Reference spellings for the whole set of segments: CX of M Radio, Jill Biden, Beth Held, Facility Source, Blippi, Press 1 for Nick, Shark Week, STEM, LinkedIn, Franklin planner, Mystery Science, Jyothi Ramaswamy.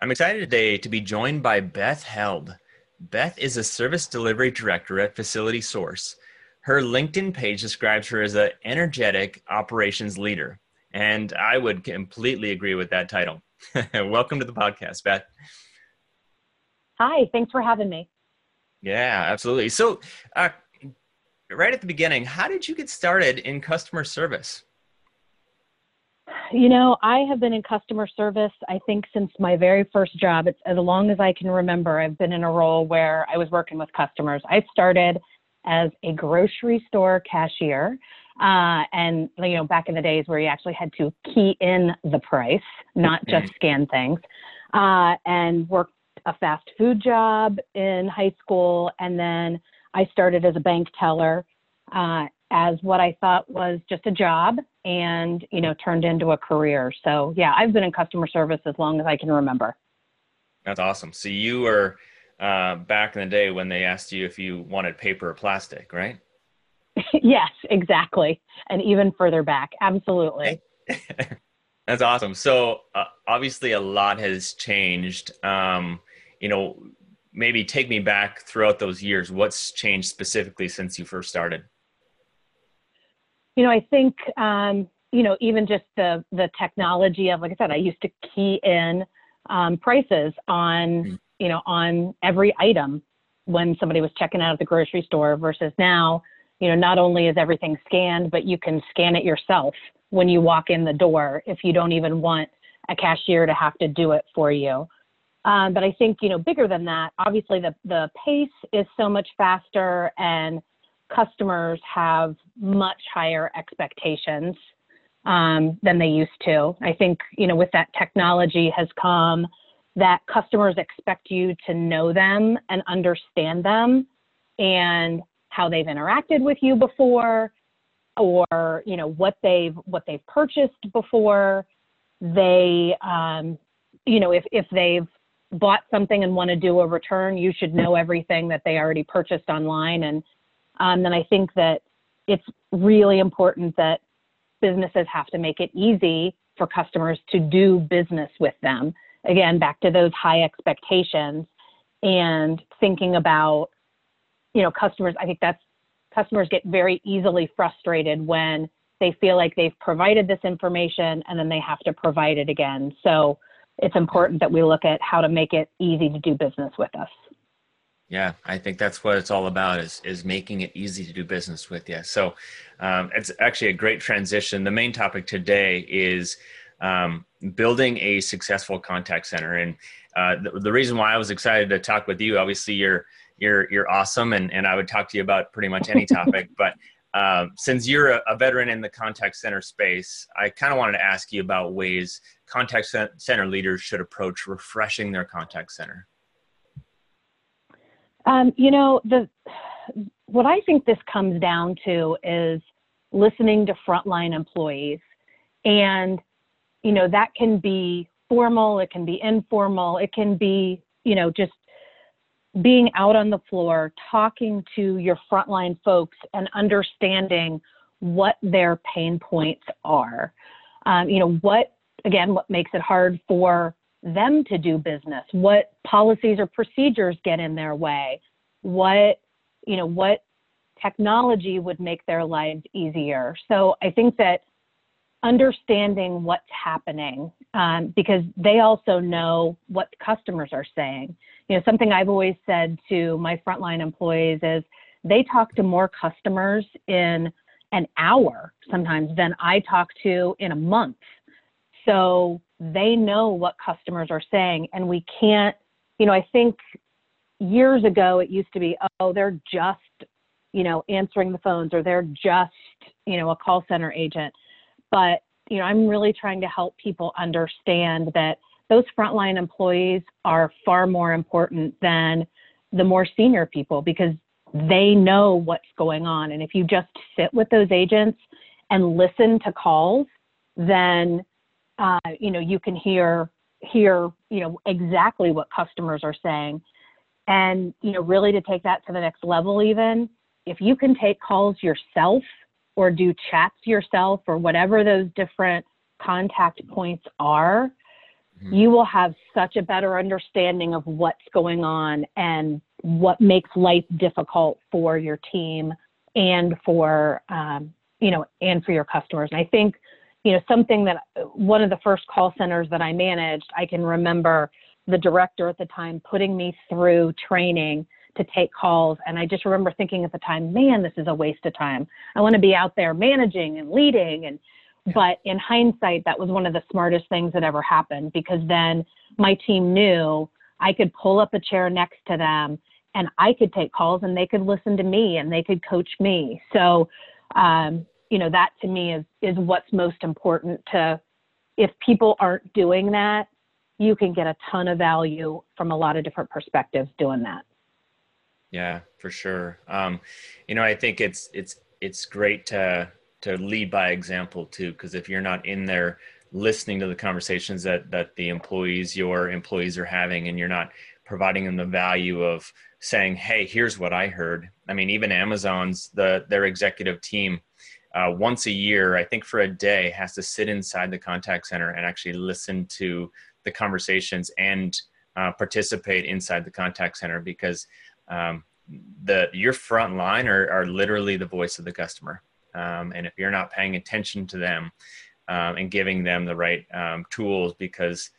I'm excited today to be joined by Beth Held. Beth is a service delivery director at Facility Source. Her LinkedIn page describes her as an energetic operations leader, and I would completely agree with that title. Welcome to the podcast, Beth. Hi, thanks for having me. Yeah, absolutely. So right at the beginning, how did you get started in customer service? You know, I have been in customer service, I think, since my very first job. It's as long as I can remember, I've been in a role where I was working with customers. I started as a grocery store cashier. And, you know, back in the days where you actually had to key in the price, not just scan things, and worked a fast food job in high school. And then I started as a bank teller as what I thought was just a job and, you know, turned into a career. So, yeah, I've been in customer service as long as I can remember. That's awesome. So you were back in the day when they asked you if you wanted paper or plastic, right? Yes, exactly. And even further back. Absolutely. That's awesome. So obviously a lot has changed. You know, maybe take me back throughout those years. What's changed specifically since you first started? You know, I think, you know, even just the technology of, like I said, I used to key in prices on, you know, on every item when somebody was checking out at the grocery store versus now. You know, not only is everything scanned, but you can scan it yourself when you walk in the door if you don't even want a cashier to have to do it for you. But I think, you know, bigger than that, obviously the pace is so much faster and customers have much higher expectations than they used to. I think, you know, with that technology has come that customers expect you to know them and understand them and how they've interacted with you before, or, you know, what they've purchased before. They, you know, if they've bought something and want to do a return, you should know everything that they already purchased online. And then I think that it's really important that businesses have to make it easy for customers to do business with them. Again, back to those high expectations and thinking about, you know, customers. I think customers get very easily frustrated when they feel like they've provided this information and then they have to provide it again. So it's important that we look at how to make it easy to do business with us. Yeah, I think that's what it's all about is making it easy to do business with you. So it's actually a great transition. The main topic today is building a successful contact center. And the reason why I was excited to talk with you, obviously you're awesome, and I would talk to you about pretty much any topic. But since you're a veteran in the contact center space, I kind of wanted to ask you about ways contact center leaders should approach refreshing their contact center. You know, what I think this comes down to is listening to frontline employees. And, you know, that can be formal, it can be informal, it can be, you know, just being out on the floor, talking to your frontline folks and understanding what their pain points are. You know, what makes it hard for them to do business? What policies or procedures get in their way? What technology would make their lives easier? So I think that understanding what's happening, because they also know what customers are saying. You know, something I've always said to my frontline employees is they talk to more customers in an hour sometimes than I talk to in a month. So they know what customers are saying, and we can't, you know, I think years ago it used to be, oh, they're just, you know, answering the phones, or they're just, you know, a call center agent. But, you know, I'm really trying to help people understand that those frontline employees are far more important than the more senior people, because they know what's going on. And if you just sit with those agents and listen to calls, then you can hear exactly what customers are saying. And really to take that to the next level, even if you can take calls yourself or do chats yourself or whatever those different contact points are, you will have such a better understanding of what's going on and what makes life difficult for your team and for and for your customers. And I think something that one of the first call centers that I managed, I can remember the director at the time putting me through training to take calls. And I just remember thinking at the time, man, this is a waste of time. I want to be out there managing and leading. But in hindsight, that was one of the smartest things that ever happened, because then my team knew I could pull up a chair next to them and I could take calls and they could listen to me and they could coach me. So, that to me is what's most important. If people aren't doing that, you can get a ton of value from a lot of different perspectives doing that. Yeah, for sure. I think it's great to lead by example too, because if you're not in there listening to the conversations that the employees, your employees are having, and you're not providing them the value of saying, hey, here's what I heard. I mean, even Amazon's, their executive team, once a year, I think for a day, has to sit inside the contact center and actually listen to the conversations and participate inside the contact center, because your front line are literally the voice of the customer. And if you're not paying attention to them and giving them the right tools, because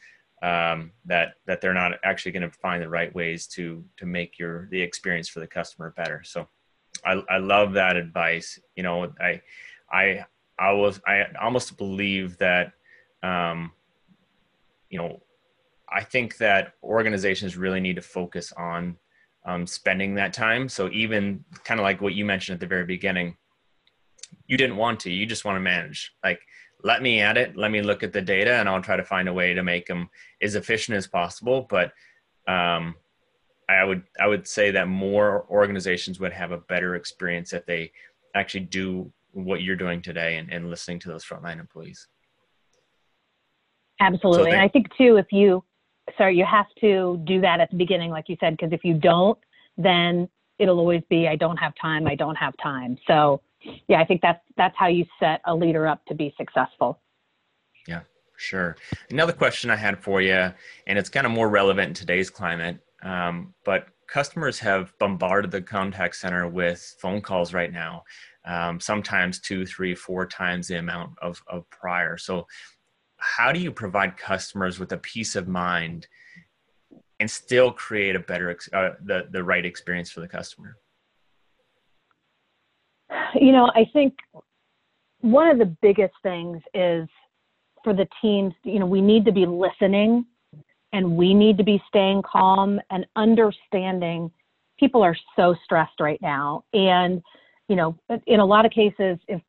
that they're not actually going to find the right ways to make the experience for the customer better. So I love that advice. I almost believe that, I think that organizations really need to focus on spending that time. So even kind of like what you mentioned at the very beginning, you didn't want to, you just want to manage. Like, let me at it, let me look at the data, and I'll try to find a way to make them as efficient as possible. But I would say that more organizations would have a better experience if they actually do what you're doing today and listening to those frontline employees. Absolutely. So and I think too, if you have to do that at the beginning, like you said, because if you don't, then it'll always be, I don't have time. So yeah, I think that's how you set a leader up to be successful. Yeah, sure. Another question I had for you, and it's kind of more relevant in today's climate, but customers have bombarded the contact center with phone calls right now, sometimes 2, 3, 4 times the amount of prior. So how do you provide customers with a peace of mind and still create a better, the right experience for the customer? I think one of the biggest things is for the teams, we need to be listening and we need to be staying calm and understanding people are so stressed right now. And, in a lot of cases, if,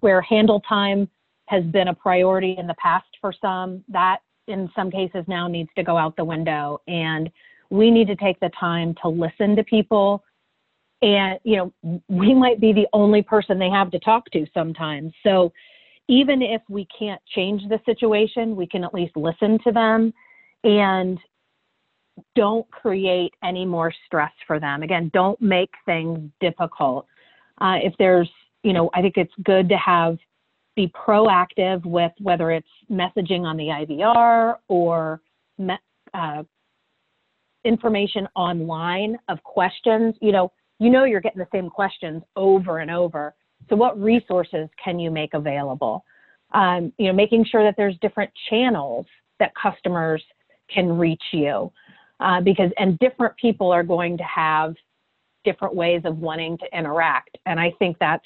where handle time has been a priority in the past for some, that in some cases now needs to go out the window. And we need to take the time to listen to people. And, we might be the only person they have to talk to sometimes. So even if we can't change the situation, we can at least listen to them and don't create any more stress for them. Again, don't make things difficult. If there's, I think it's good to be proactive with whether it's messaging on the IVR or information online of questions. You're getting the same questions over and over. So what resources can you make available? Making sure that there's different channels that customers can reach you, because different people are going to have different ways of wanting to interact. And I think that's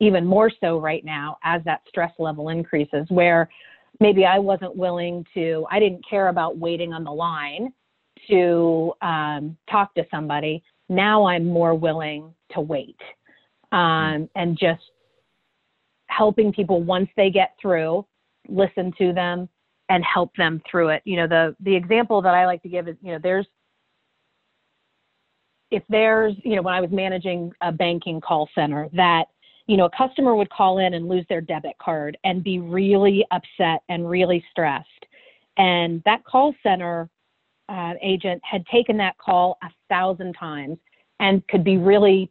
even more so right now as that stress level increases, where maybe I didn't care about waiting on the line to talk to somebody. Now I'm more willing to wait, and just helping people once they get through, listen to them, and help them through it. You know, the example that I like to give is, you know, if there's, you know, when I was managing a banking call center, that, you know, a customer would call in and lose their debit card and be really upset and really stressed. And that call center agent had taken that call 1,000 times and could be really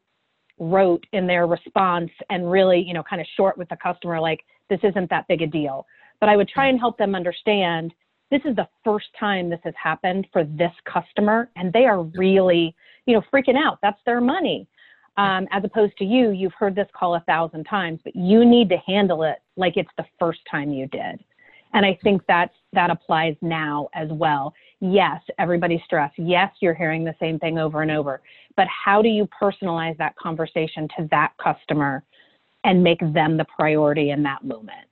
rote in their response and really, you know, kind of short with the customer, like, this isn't that big a deal. But I would try and help them understand, this is the first time this has happened for this customer, and they are really, you know, freaking out. That's their money. As opposed to you've heard this call 1,000 times, but you need to handle it like it's the first time you did. And I think that applies now as well. Yes, everybody's stressed. Yes, you're hearing the same thing over and over, but how do you personalize that conversation to that customer and make them the priority in that moment?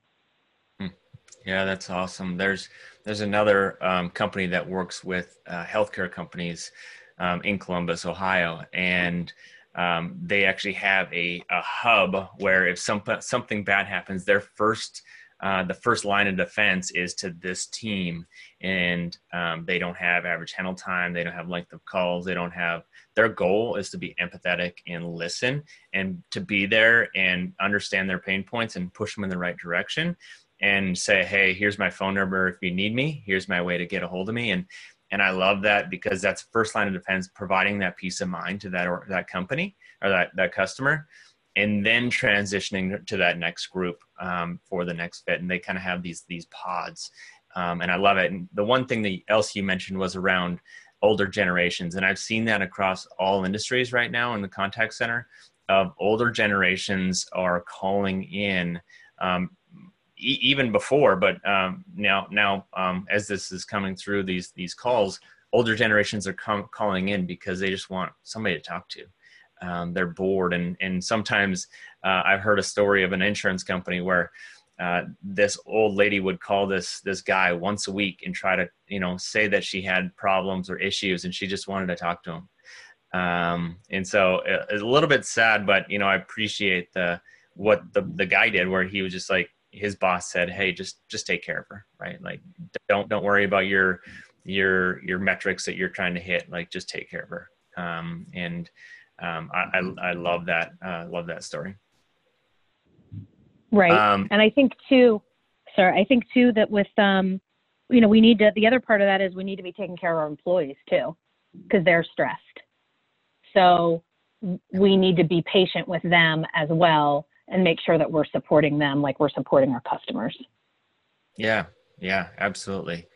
Yeah, that's awesome. There's another company that works with healthcare companies in Columbus, Ohio, and they actually have a hub where if something bad happens, their first line of defense is to this team. And they don't have average handle time. They don't have length of calls. They don't have, their goal is to be empathetic and listen and to be there and understand their pain points and push them in the right direction and say, hey, here's my phone number if you need me. Here's my way to get a hold of me. And I love that, because that's first line of defense, providing that peace of mind to that company or that customer, and then transitioning to that next group for the next fit. And they kind of have these pods, and I love it. And the one thing else you mentioned was around older generations, and I've seen that across all industries right now in the contact center. Of older generations are calling in. Even before, but now, as this is coming through these calls, older generations are calling in because they just want somebody to talk to. They're bored, and sometimes I've heard a story of an insurance company where this old lady would call this guy once a week and try to, you know, say that she had problems or issues, and she just wanted to talk to him. And so it's a little bit sad, but you know, I appreciate what the guy did, where he was just like, his boss said, hey, just take care of her, right? Like, don't worry about your metrics that you're trying to hit. Like, just take care of her. I love that. Love that story. Right. And I think too, that with, you know, the other part of that is we need to be taking care of our employees too, because they're stressed. So we need to be patient with them as well, and make sure that we're supporting them like we're supporting our customers. Yeah, absolutely.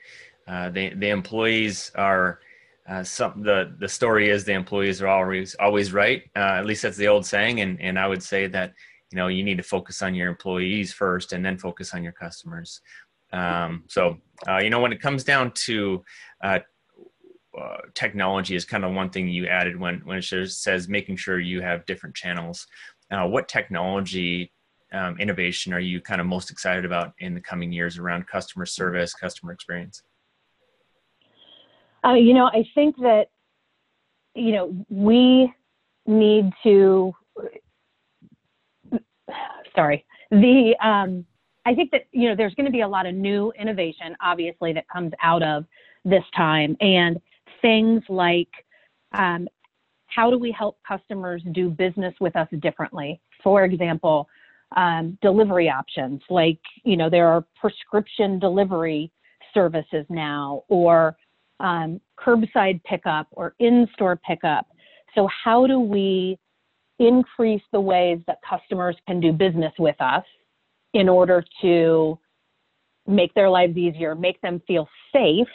The employees are the story is the employees are always right. At least that's the old saying. And I would say that, you know, you need to focus on your employees first and then focus on your customers. You know, when it comes down to technology is kind of one thing you added when it says making sure you have different channels. What technology innovation are you kind of most excited about in the coming years around customer service, customer experience? You know, I think that, you know, I think that, you know, there's going to be a lot of new innovation, obviously, that comes out of this time, and things like, how do we help customers do business with us differently? For example, delivery options, like, you know, there are prescription delivery services now, or curbside pickup or in-store pickup. So how do we increase the ways that customers can do business with us in order to make their lives easier, make them feel safe,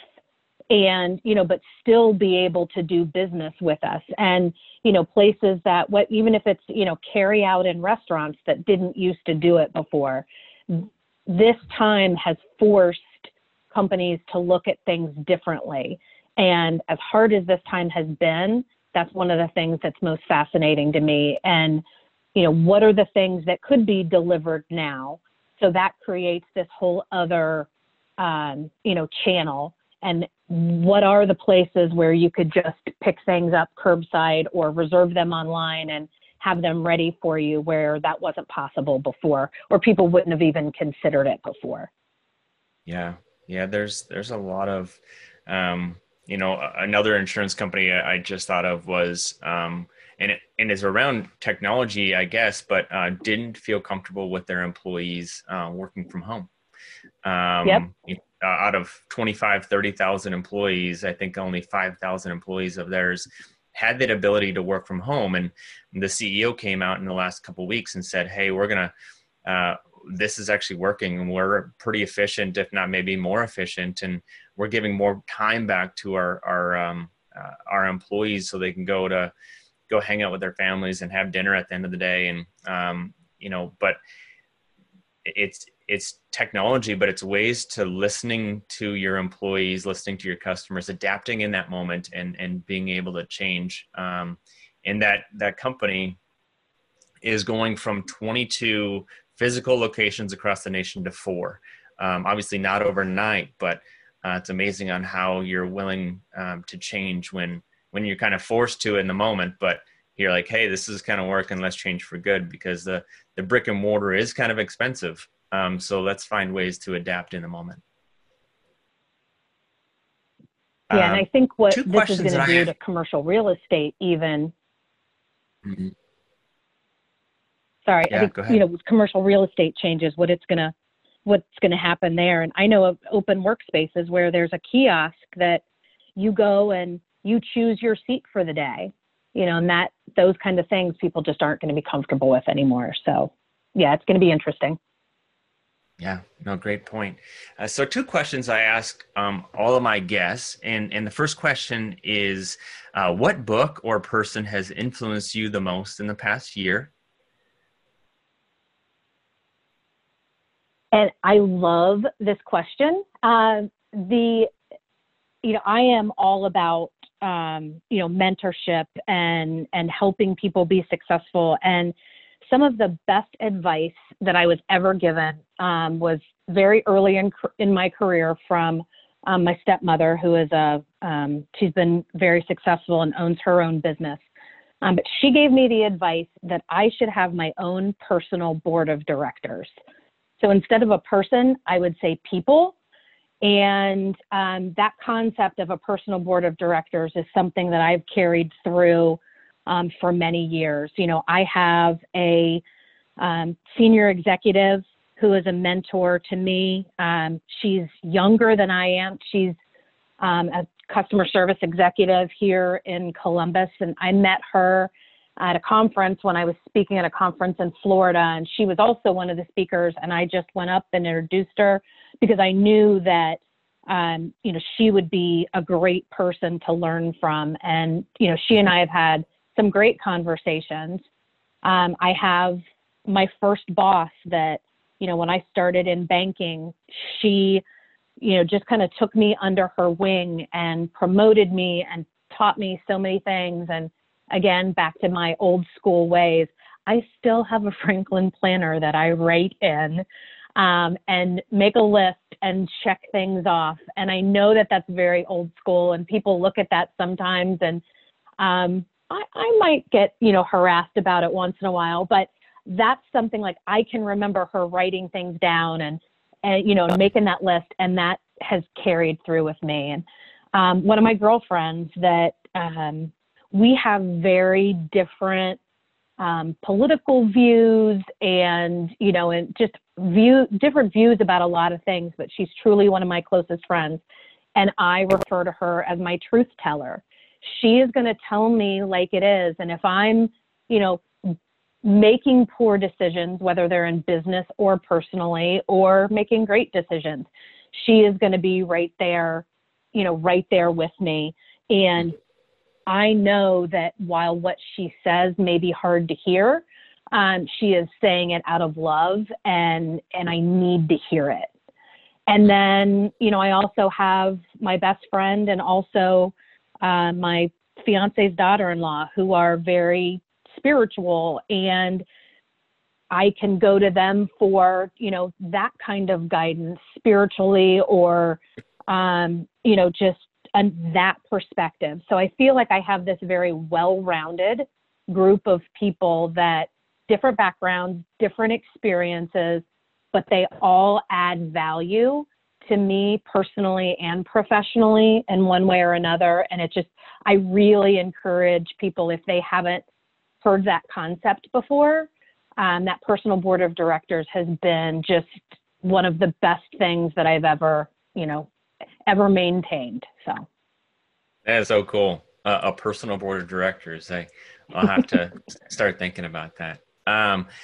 and, you know, but still be able to do business with us? And, you know, places that even if it's, you know, carry out in restaurants that didn't used to do it before, this time has forced companies to look at things differently. And as hard as this time has been, that's one of the things that's most fascinating to me. And, you know, what are the things that could be delivered now? So that creates this whole other, you know, channel. And what are the places where you could just pick things up curbside or reserve them online and have them ready for you, where that wasn't possible before, or people wouldn't have even considered it before? Yeah, Yeah, there's a lot of, another insurance company I just thought of was, and is around technology, I guess, but didn't feel comfortable with their employees working from home. Out of 25, 30,000 employees, I think only 5,000 employees of theirs had that ability to work from home. And the CEO came out in the last couple of weeks and said, hey, we're going to, this is actually working and we're pretty efficient, if not maybe more efficient. And we're giving more time back to our employees so they can go hang out with their families and have dinner at the end of the day. And, but it's technology, but it's ways to listening to your employees, listening to your customers, adapting in that moment and being able to change. And that company is going from 22 physical locations across the nation to 4. Obviously not overnight, but it's amazing on how you're willing to change when you're kind of forced to in the moment, but you're like, hey, this is kind of working, let's change for good, because the brick and mortar is kind of expensive. So let's find ways to adapt in the moment. Yeah, and I think what this is going to do to commercial real estate even. Mm-hmm. Sorry, yeah, I think, with commercial real estate changes, what's going to happen there. And I know of open workspaces where there's a kiosk that you go and you choose your seat for the day, and that those kind of things people just aren't going to be comfortable with anymore. So yeah, it's going to be interesting. Yeah, no, great point. So 2 questions I ask all of my guests. And the first question is, what book or person has influenced you the most in the past year? And I love this question. I am all about, mentorship and helping people be successful. And some of the best advice that I was ever given was very early in my career from my stepmother, who is she's been very successful and owns her own business. But she gave me the advice that I should have my own personal board of directors. So instead of a person, I would say people. And that concept of a personal board of directors is something that I've carried through for many years. I have a senior executive who is a mentor to me. She's younger than I am. She's a customer service executive here in Columbus. And I met her at a conference when I was speaking at a conference in Florida. And she was also one of the speakers. And I just went up and introduced her because I knew that, she would be a great person to learn from. And, she and I have had some great conversations. I have my first boss that, when I started in banking, she, just kind of took me under her wing and promoted me and taught me so many things. And again, back to my old school ways, I still have a Franklin planner that I write in and make a list and check things off. And I know that that's very old school and people look at that sometimes. And I might get, harassed about it once in a while, but that's something like I can remember her writing things down and making that list. And that has carried through with me. And one of my girlfriends that we have very different political views and just different views about a lot of things, but she's truly one of my closest friends. And I refer to her as my truth teller. She is going to tell me like it is. And if I'm, making poor decisions, whether they're in business or personally, or making great decisions, she is going to be right there with me. And I know that while what she says may be hard to hear, she is saying it out of love and I need to hear it. And then, I also have my best friend and also my fiance's daughter-in-law who are very spiritual, and I can go to them for, that kind of guidance spiritually or, just that perspective. So I feel like I have this very well-rounded group of people that different backgrounds, different experiences, but they all add value to me personally and professionally in one way or another. And it just, I really encourage people, if they haven't heard that concept before, that personal board of directors has been just one of the best things that I've ever, ever maintained. So. That is so cool. A personal board of directors. I'll have to start thinking about that.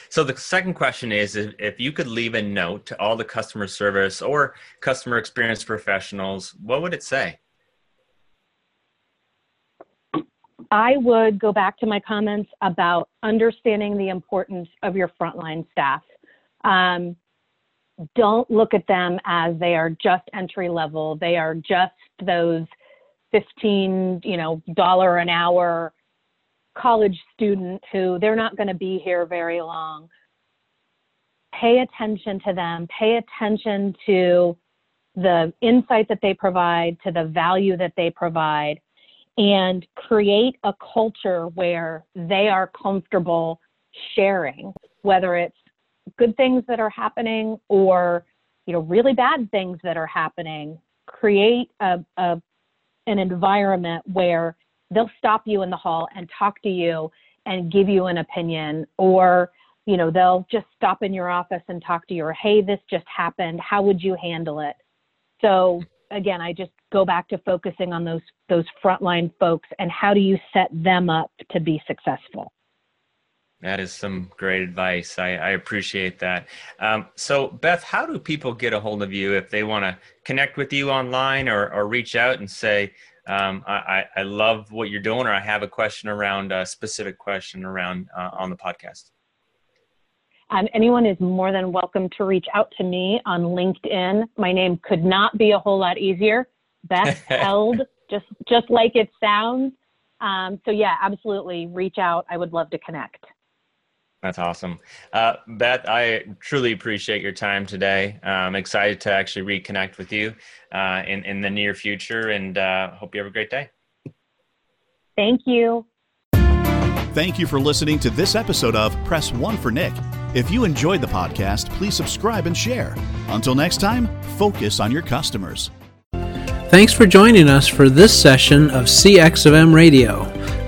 So the second question is, if you could leave a note to all the customer service or customer experience professionals, what would it say? I would go back to my comments about understanding the importance of your frontline staff. Don't look at them as they are just entry level. They are just those $15, dollar an hour college student who they're not going to be here very long. Pay attention to them. Pay attention to the insight that they provide, to the value that they provide, and create a culture where they are comfortable sharing, whether it's good things that are happening or, really bad things that are happening. Create an environment where they'll stop you in the hall and talk to you and give you an opinion, or, they'll just stop in your office and talk to you, or, hey, this just happened. How would you handle it? So again, I just go back to focusing on those frontline folks and how do you set them up to be successful? That is some great advice. I appreciate that. So Beth, how do people get a hold of you if they want to connect with you online or reach out and say, I love what you're doing, or I have a question around a specific question around on the podcast? Anyone is more than welcome to reach out to me on LinkedIn. My name could not be a whole lot easier. Beth Held, just like it sounds. So yeah, absolutely reach out. I would love to connect. That's awesome. Beth, I truly appreciate your time today. I'm excited to actually reconnect with you in the near future, and hope you have a great day. Thank you. Thank you for listening to this episode of Press 1 for Nick. If you enjoyed the podcast, please subscribe and share. Until next time, focus on your customers. Thanks for joining us for this session of CX of M Radio.